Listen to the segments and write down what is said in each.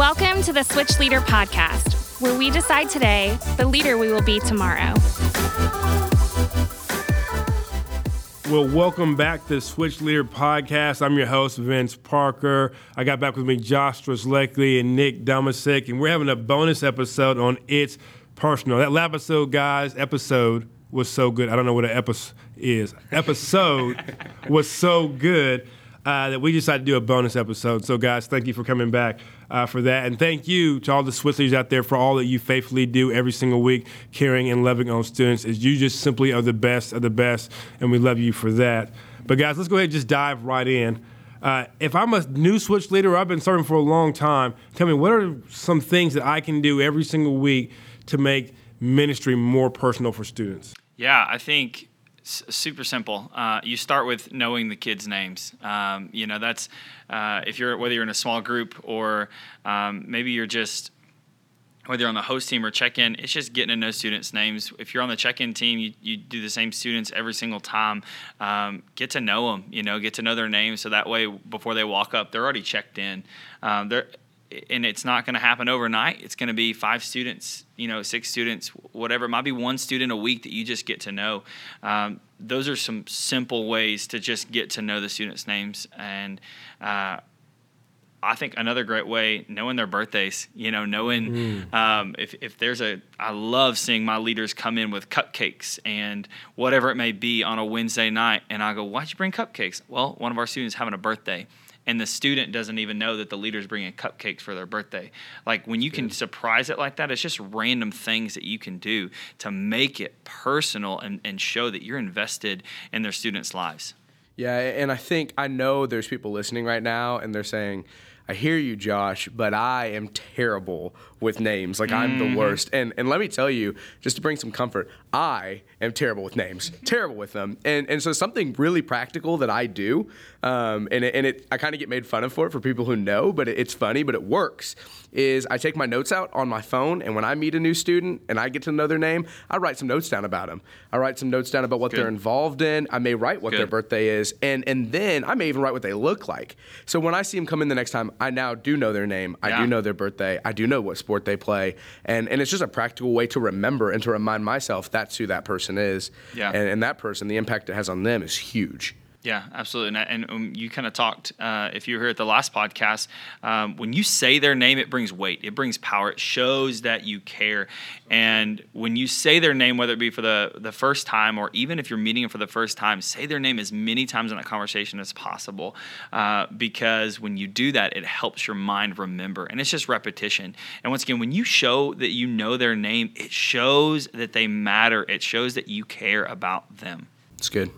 Welcome to the Switch Leader Podcast, where we decide today the leader we will be tomorrow. Well, welcome back to Switch Leader Podcast. I'm your host, Vince Parker. I got back with me Josh Tresleckley and Nick Domasek, and we're having a bonus episode on It's Personal. That lab episode, guys, was so good. I don't know what an episode is. Episode was so good that we decided to do a bonus episode. So, guys, thank you for coming back for that. And thank you to all the Switch Leaders out there for all that you faithfully do every single week, caring and loving on students. As you just simply are the best of the best, and we love you for that. But, guys, let's go ahead and just dive right in. If I'm a new Switch Leader, I've been serving for a long time, tell me, what are some things that I can do every single week to make ministry more personal for students? Yeah, I think super simple. You start with knowing the kids' names. That's if you're whether you're in a small group or maybe you're just whether you're on the host team or check-in, it's just getting to know students' names. If you're on the check-in team, you do the same students every single time. Get to know them. Get to know their names so that way before they walk up, they're already checked in. And it's not going to happen overnight. It's going to be 5 students, 6 students, whatever. It might be 1 student a week that you just get to know. Those are some simple ways to just get to know the students' names. And I think another great way, knowing their birthdays, if there's I love seeing my leaders come in with cupcakes and whatever it may be on a Wednesday night. And I go, why'd you bring cupcakes? Well, one of our students having a birthday. And the student doesn't even know that the leader's bringing cupcakes for their birthday. Like when you can surprise it like that, it's just random things that you can do to make it personal and show that you're invested in their students' lives. Yeah, and I know there's people listening right now and they're saying, I hear you, Josh, but I am terrible with names. Like, I'm the worst. And let me tell you, just to bring some comfort, I am terrible with names, terrible with them. And so something really practical that I do, I kind of get made fun of for people who know, but it's funny, but it works, is I take my notes out on my phone, and when I meet a new student and I get to know their name, I write some notes down about them. I write some notes down about what they're involved in. I may write what their birthday is, and then I may even write what they look like. So when I see them come in the next time, I now do know their name. I do know their birthday. I do know what sport they play. And it's just a practical way to remember and to remind myself that's who that person is. Yeah. And that person, the impact it has on them is huge. Yeah, absolutely. And you kind of talked, if you were here at the last podcast, when you say their name, it brings weight. It brings power. It shows that you care. And when you say their name, whether it be for the first time or even if you're meeting them for the first time, say their name as many times in a conversation as possible because when you do that, it helps your mind remember. And it's just repetition. And once again, when you show that you know their name, it shows that they matter. It shows that you care about them. It's good.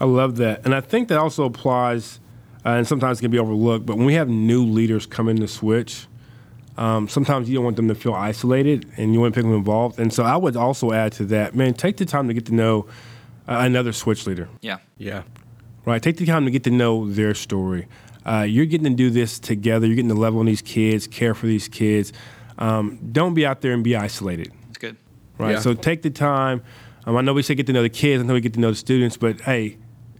I love that. And I think that also applies, and sometimes it can be overlooked, but when we have new leaders come in to Switch, sometimes you don't want them to feel isolated and you want to pick them involved. And so I would also add to that, man, take the time to get to know another Switch leader. Yeah. Yeah. Right. Take the time to get to know their story. You're getting to do this together. You're getting to level on these kids, care for these kids. Don't be out there and be isolated. That's good. Right. Yeah. So take the time. I know we say get to know the kids. I know we get to know the students. But, hey,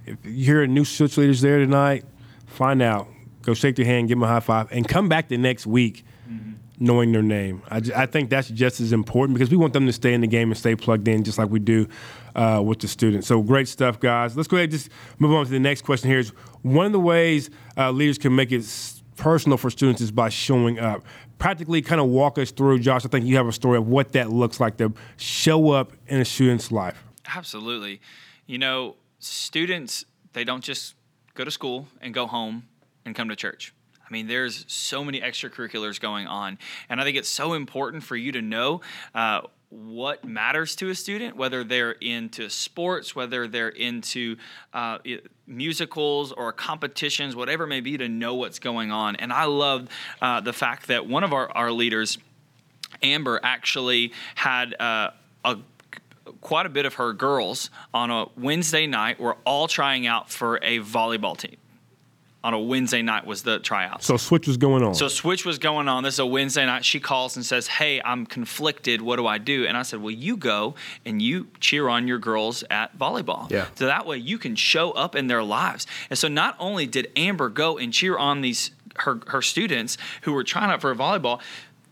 if you're a new Switch Leader's there tonight, find out. Go shake their hand, give them a high five, and come back the next week knowing their name. I think that's just as important because we want them to stay in the game and stay plugged in just like we do with the students. So great stuff, guys. Let's go ahead and just move on to the next question here. Is one of the ways leaders can make it personal for students is by showing up. Practically kind of walk us through, Josh, I think you have a story of what that looks like to show up in a student's life. Absolutely. Students, they don't just go to school and go home and come to church. There's so many extracurriculars going on. And I think it's so important for you to know what matters to a student, whether they're into sports, whether they're into musicals or competitions, whatever it may be, to know what's going on. And I love the fact that one of our leaders, Amber, actually had quite a bit of her girls on a Wednesday night were all trying out for a volleyball team. On a Wednesday night was the tryout. So Switch was going on. This is a Wednesday night. She calls and says, hey, I'm conflicted. What do I do? And I said, well, you go and you cheer on your girls at volleyball. Yeah. So that way you can show up in their lives. And so not only did Amber go and cheer on these her students who were trying out for volleyball,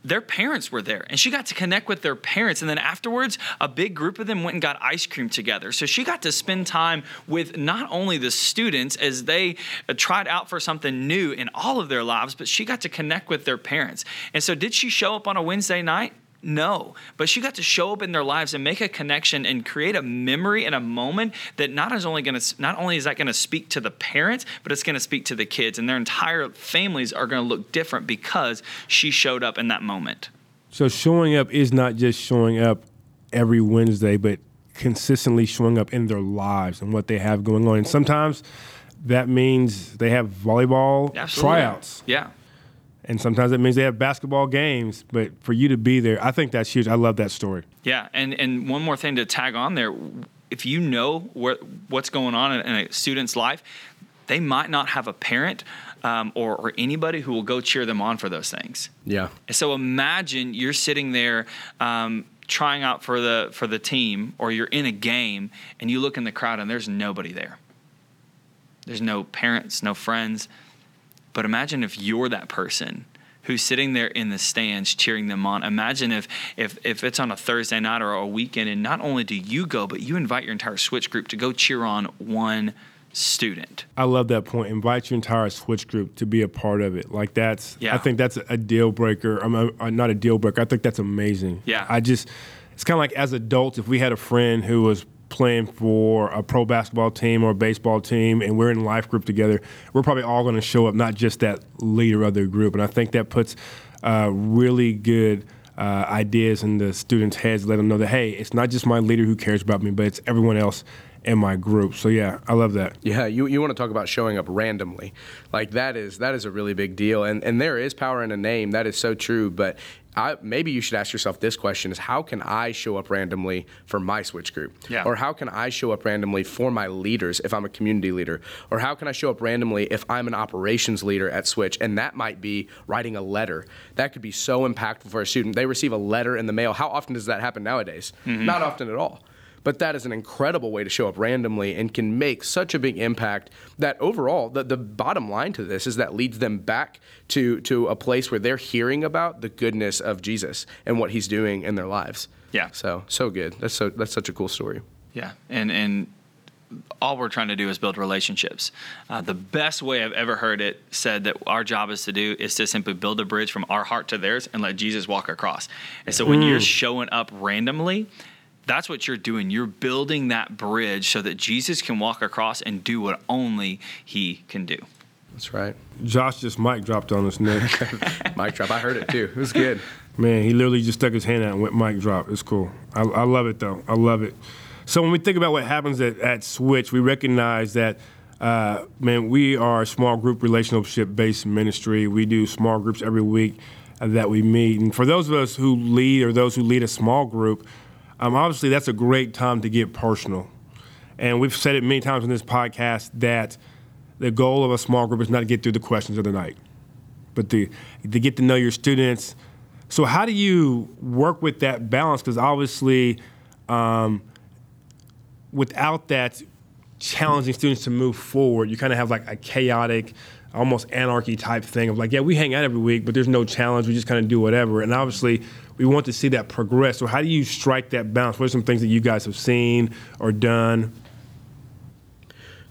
their parents were there, and she got to connect with their parents. And then afterwards, a big group of them went and got ice cream together. So she got to spend time with not only the students as they tried out for something new in all of their lives, but she got to connect with their parents. And so did she show up on a Wednesday night? No, but she got to show up in their lives and make a connection and create a memory and a moment that not only is that going to speak to the parents, but it's going to speak to the kids, and their entire families are going to look different because she showed up in that moment. So showing up is not just showing up every Wednesday, but consistently showing up in their lives and what they have going on. And sometimes that means they have volleyball tryouts. Yeah. And sometimes that means they have basketball games, but for you to be there, I think that's huge. I love that story. Yeah, and one more thing to tag on there, if you know what's going on in a student's life, they might not have a parent or anybody who will go cheer them on for those things. Yeah. So imagine you're sitting there trying out for the team, or you're in a game, and you look in the crowd and there's nobody there. There's no parents, no friends. But imagine if you're that person who's sitting there in the stands cheering them on. Imagine if it's on a Thursday night or a weekend, and not only do you go, but you invite your entire Switch group to go cheer on one student. I love that point. Invite your entire Switch group to be a part of it. Like I think that's a deal breaker. I'm not a deal breaker. I think that's amazing. Yeah. It's kind of like as adults, if we had a friend who was playing for a pro basketball team or a baseball team, and we're in life group together, we're probably all going to show up, not just that leader of the group. And I think that puts really good ideas in the students' heads, let them know that, hey, it's not just my leader who cares about me, but it's everyone else in my group. So, yeah, I love that. Yeah, you want to talk about showing up randomly. Like, that is a really big deal. And there is power in a name. That is so true. But maybe you should ask yourself this question is, how can I show up randomly for my Switch group? Yeah. Or how can I show up randomly for my leaders if I'm a community leader? Or how can I show up randomly if I'm an operations leader at Switch? And that might be writing a letter. That could be so impactful for a student. They receive a letter in the mail. How often does that happen nowadays? Mm-hmm. Not often at all. But that is an incredible way to show up randomly and can make such a big impact that overall, the bottom line to this is that leads them back to a place where they're hearing about the goodness of Jesus and what he's doing in their lives. Yeah. So good. That's such a cool story. Yeah. And all we're trying to do is build relationships. The best way I've ever heard it said that our job is to simply build a bridge from our heart to theirs and let Jesus walk across. And so when you're showing up randomly, that's what you're doing. You're building that bridge so that Jesus can walk across and do what only he can do. That's right. Josh just mic dropped on us, Nick. Mic drop. I heard it, too. It was good. Man, he literally just stuck his hand out and went mic drop. It's cool. I love it, though. I love it. So when we think about what happens at Switch, we recognize that, we are a small group relationship-based ministry. We do small groups every week that we meet. And for those of us who lead or those who lead a small group, obviously, that's a great time to get personal. And we've said it many times in this podcast that the goal of a small group is not to get through the questions of the night, but to get to know your students. So how do you work with that balance? Because obviously, without that challenging students to move forward, you kind of have like a chaotic, almost anarchy type thing of like, yeah, we hang out every week, but there's no challenge. We just kind of do whatever. And obviously, we want to see that progress. So how do you strike that balance? What are some things that you guys have seen or done?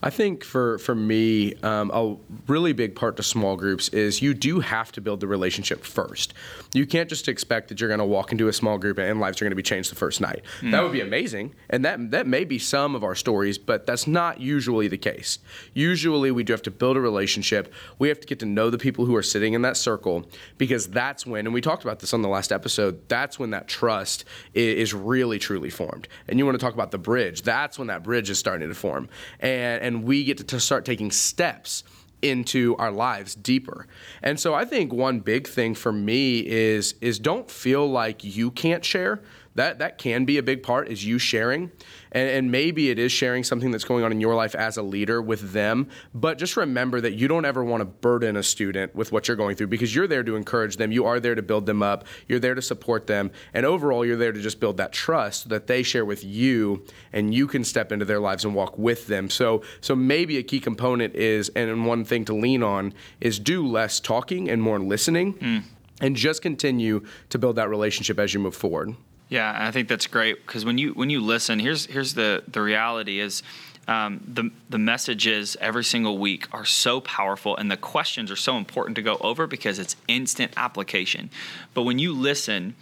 I think for me, a really big part to small groups is you do have to build the relationship first. You can't just expect that you're going to walk into a small group and lives are going to be changed the first night. Mm. That would be amazing, and that may be some of our stories, but that's not usually the case. Usually we do have to build a relationship. We have to get to know the people who are sitting in that circle, because that's when, and we talked about this on the last episode, that's when that trust is really truly formed. And you want to talk about the bridge. That's when that bridge is starting to form. And we get to start taking steps into our lives deeper. And so I think one big thing for me is don't feel like you can't share. that can be a big part, is you sharing. And maybe it is sharing something that's going on in your life as a leader with them. But just remember that you don't ever want to burden a student with what you're going through, because you're there to encourage them. You are there to build them up. You're there to support them. And overall, you're there to just build that trust so that they share with you and you can step into their lives and walk with them. So maybe a key component is, and one thing to lean on, is do less talking and more listening. Mm. And just continue to build that relationship as you move forward. Yeah, and I think that's great, because when you listen, here's the reality is the messages every single week are so powerful, and the questions are so important to go over because it's instant application. But when you listen,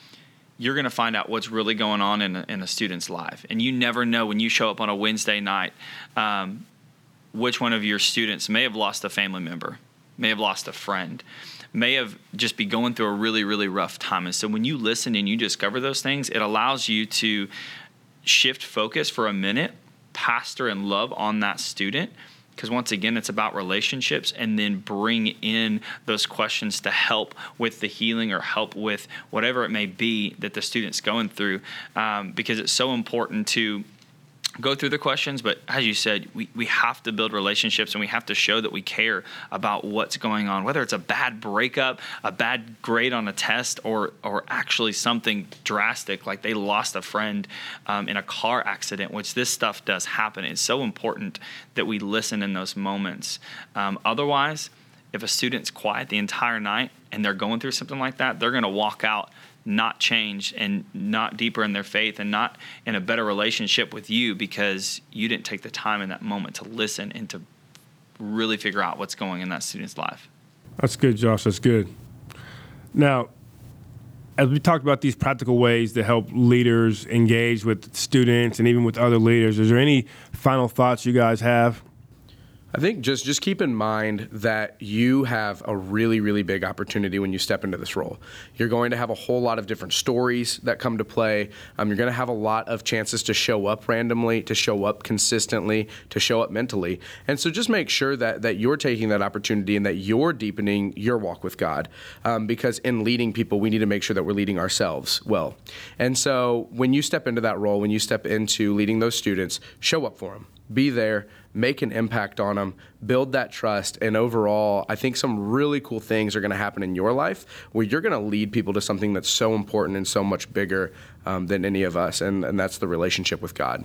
you're going to find out what's really going on in a student's life, and you never know when you show up on a Wednesday night which one of your students may have lost a family member, may have lost a friend, may have just be going through a really, really rough time. And so when you listen and you discover those things, it allows you to shift focus for a minute, pastor and love on that student, because once again, it's about relationships, and then bring in those questions to help with the healing or help with whatever it may be that the student's going through, because it's so important to go through the questions. But as you said, we have to build relationships, and we have to show that we care about what's going on, whether it's a bad breakup, a bad grade on a test, or actually something drastic, like they lost a friend in a car accident, which this stuff does happen. It's so important that we listen in those moments. Otherwise, if a student's quiet the entire night and they're going through something like that, they're going to walk out not changed and not deeper in their faith and not in a better relationship with you, because you didn't take the time in that moment to listen and to really figure out what's going in that student's life. That's good, Josh. That's good. Now, as we talked about these practical ways to help leaders engage with students and even with other leaders, is there any final thoughts you guys have? I think just keep in mind that you have a really, really big opportunity when you step into this role. You're going to have a whole lot of different stories that come to play. You're going to have a lot of chances to show up randomly, to show up consistently, to show up mentally. And so just make sure that you're taking that opportunity and that you're deepening your walk with God. Because in leading people, we need to make sure that we're leading ourselves well. And so when you step into that role, when you step into leading those students, show up for them. Be there, make an impact on them, build that trust, and overall, I think some really cool things are going to happen in your life where you're going to lead people to something that's so important and so much bigger than any of us, and that's the relationship with God.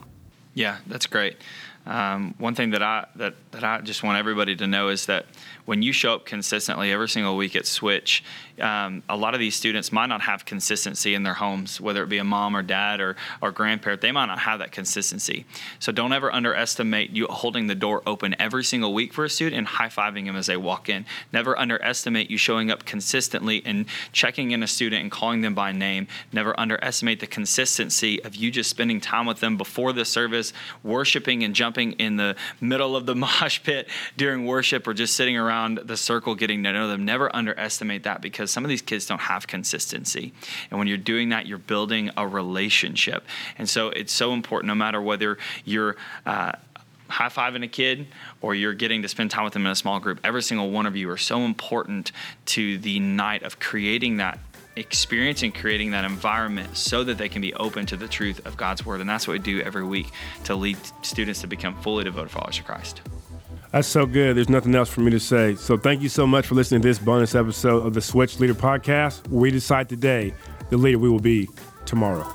Yeah, that's great. One thing that I just want everybody to know is that when you show up consistently every single week at Switch, a lot of these students might not have consistency in their homes, whether it be a mom or dad or grandparent. They might not have that consistency. So don't ever underestimate you holding the door open every single week for a student and high-fiving them as they walk in. Never underestimate you showing up consistently and checking in a student and calling them by name. Never underestimate the consistency of you just spending time with them before the service, worshiping and jumping in the middle of the mosh pit during worship, or just sitting around the circle getting to know them. Never underestimate that, because some of these kids don't have consistency. And when you're doing that, you're building a relationship. And so it's so important, no matter whether you're high-fiving a kid or you're getting to spend time with them in a small group, every single one of you are so important to the night of creating that experience and creating that environment so that they can be open to the truth of God's word. And that's what we do every week to lead students to become fully devoted followers of Christ. That's so good. There's nothing else for me to say. So thank you so much for listening to this bonus episode of the Switch Leader Podcast, where we decide today the leader we will be tomorrow.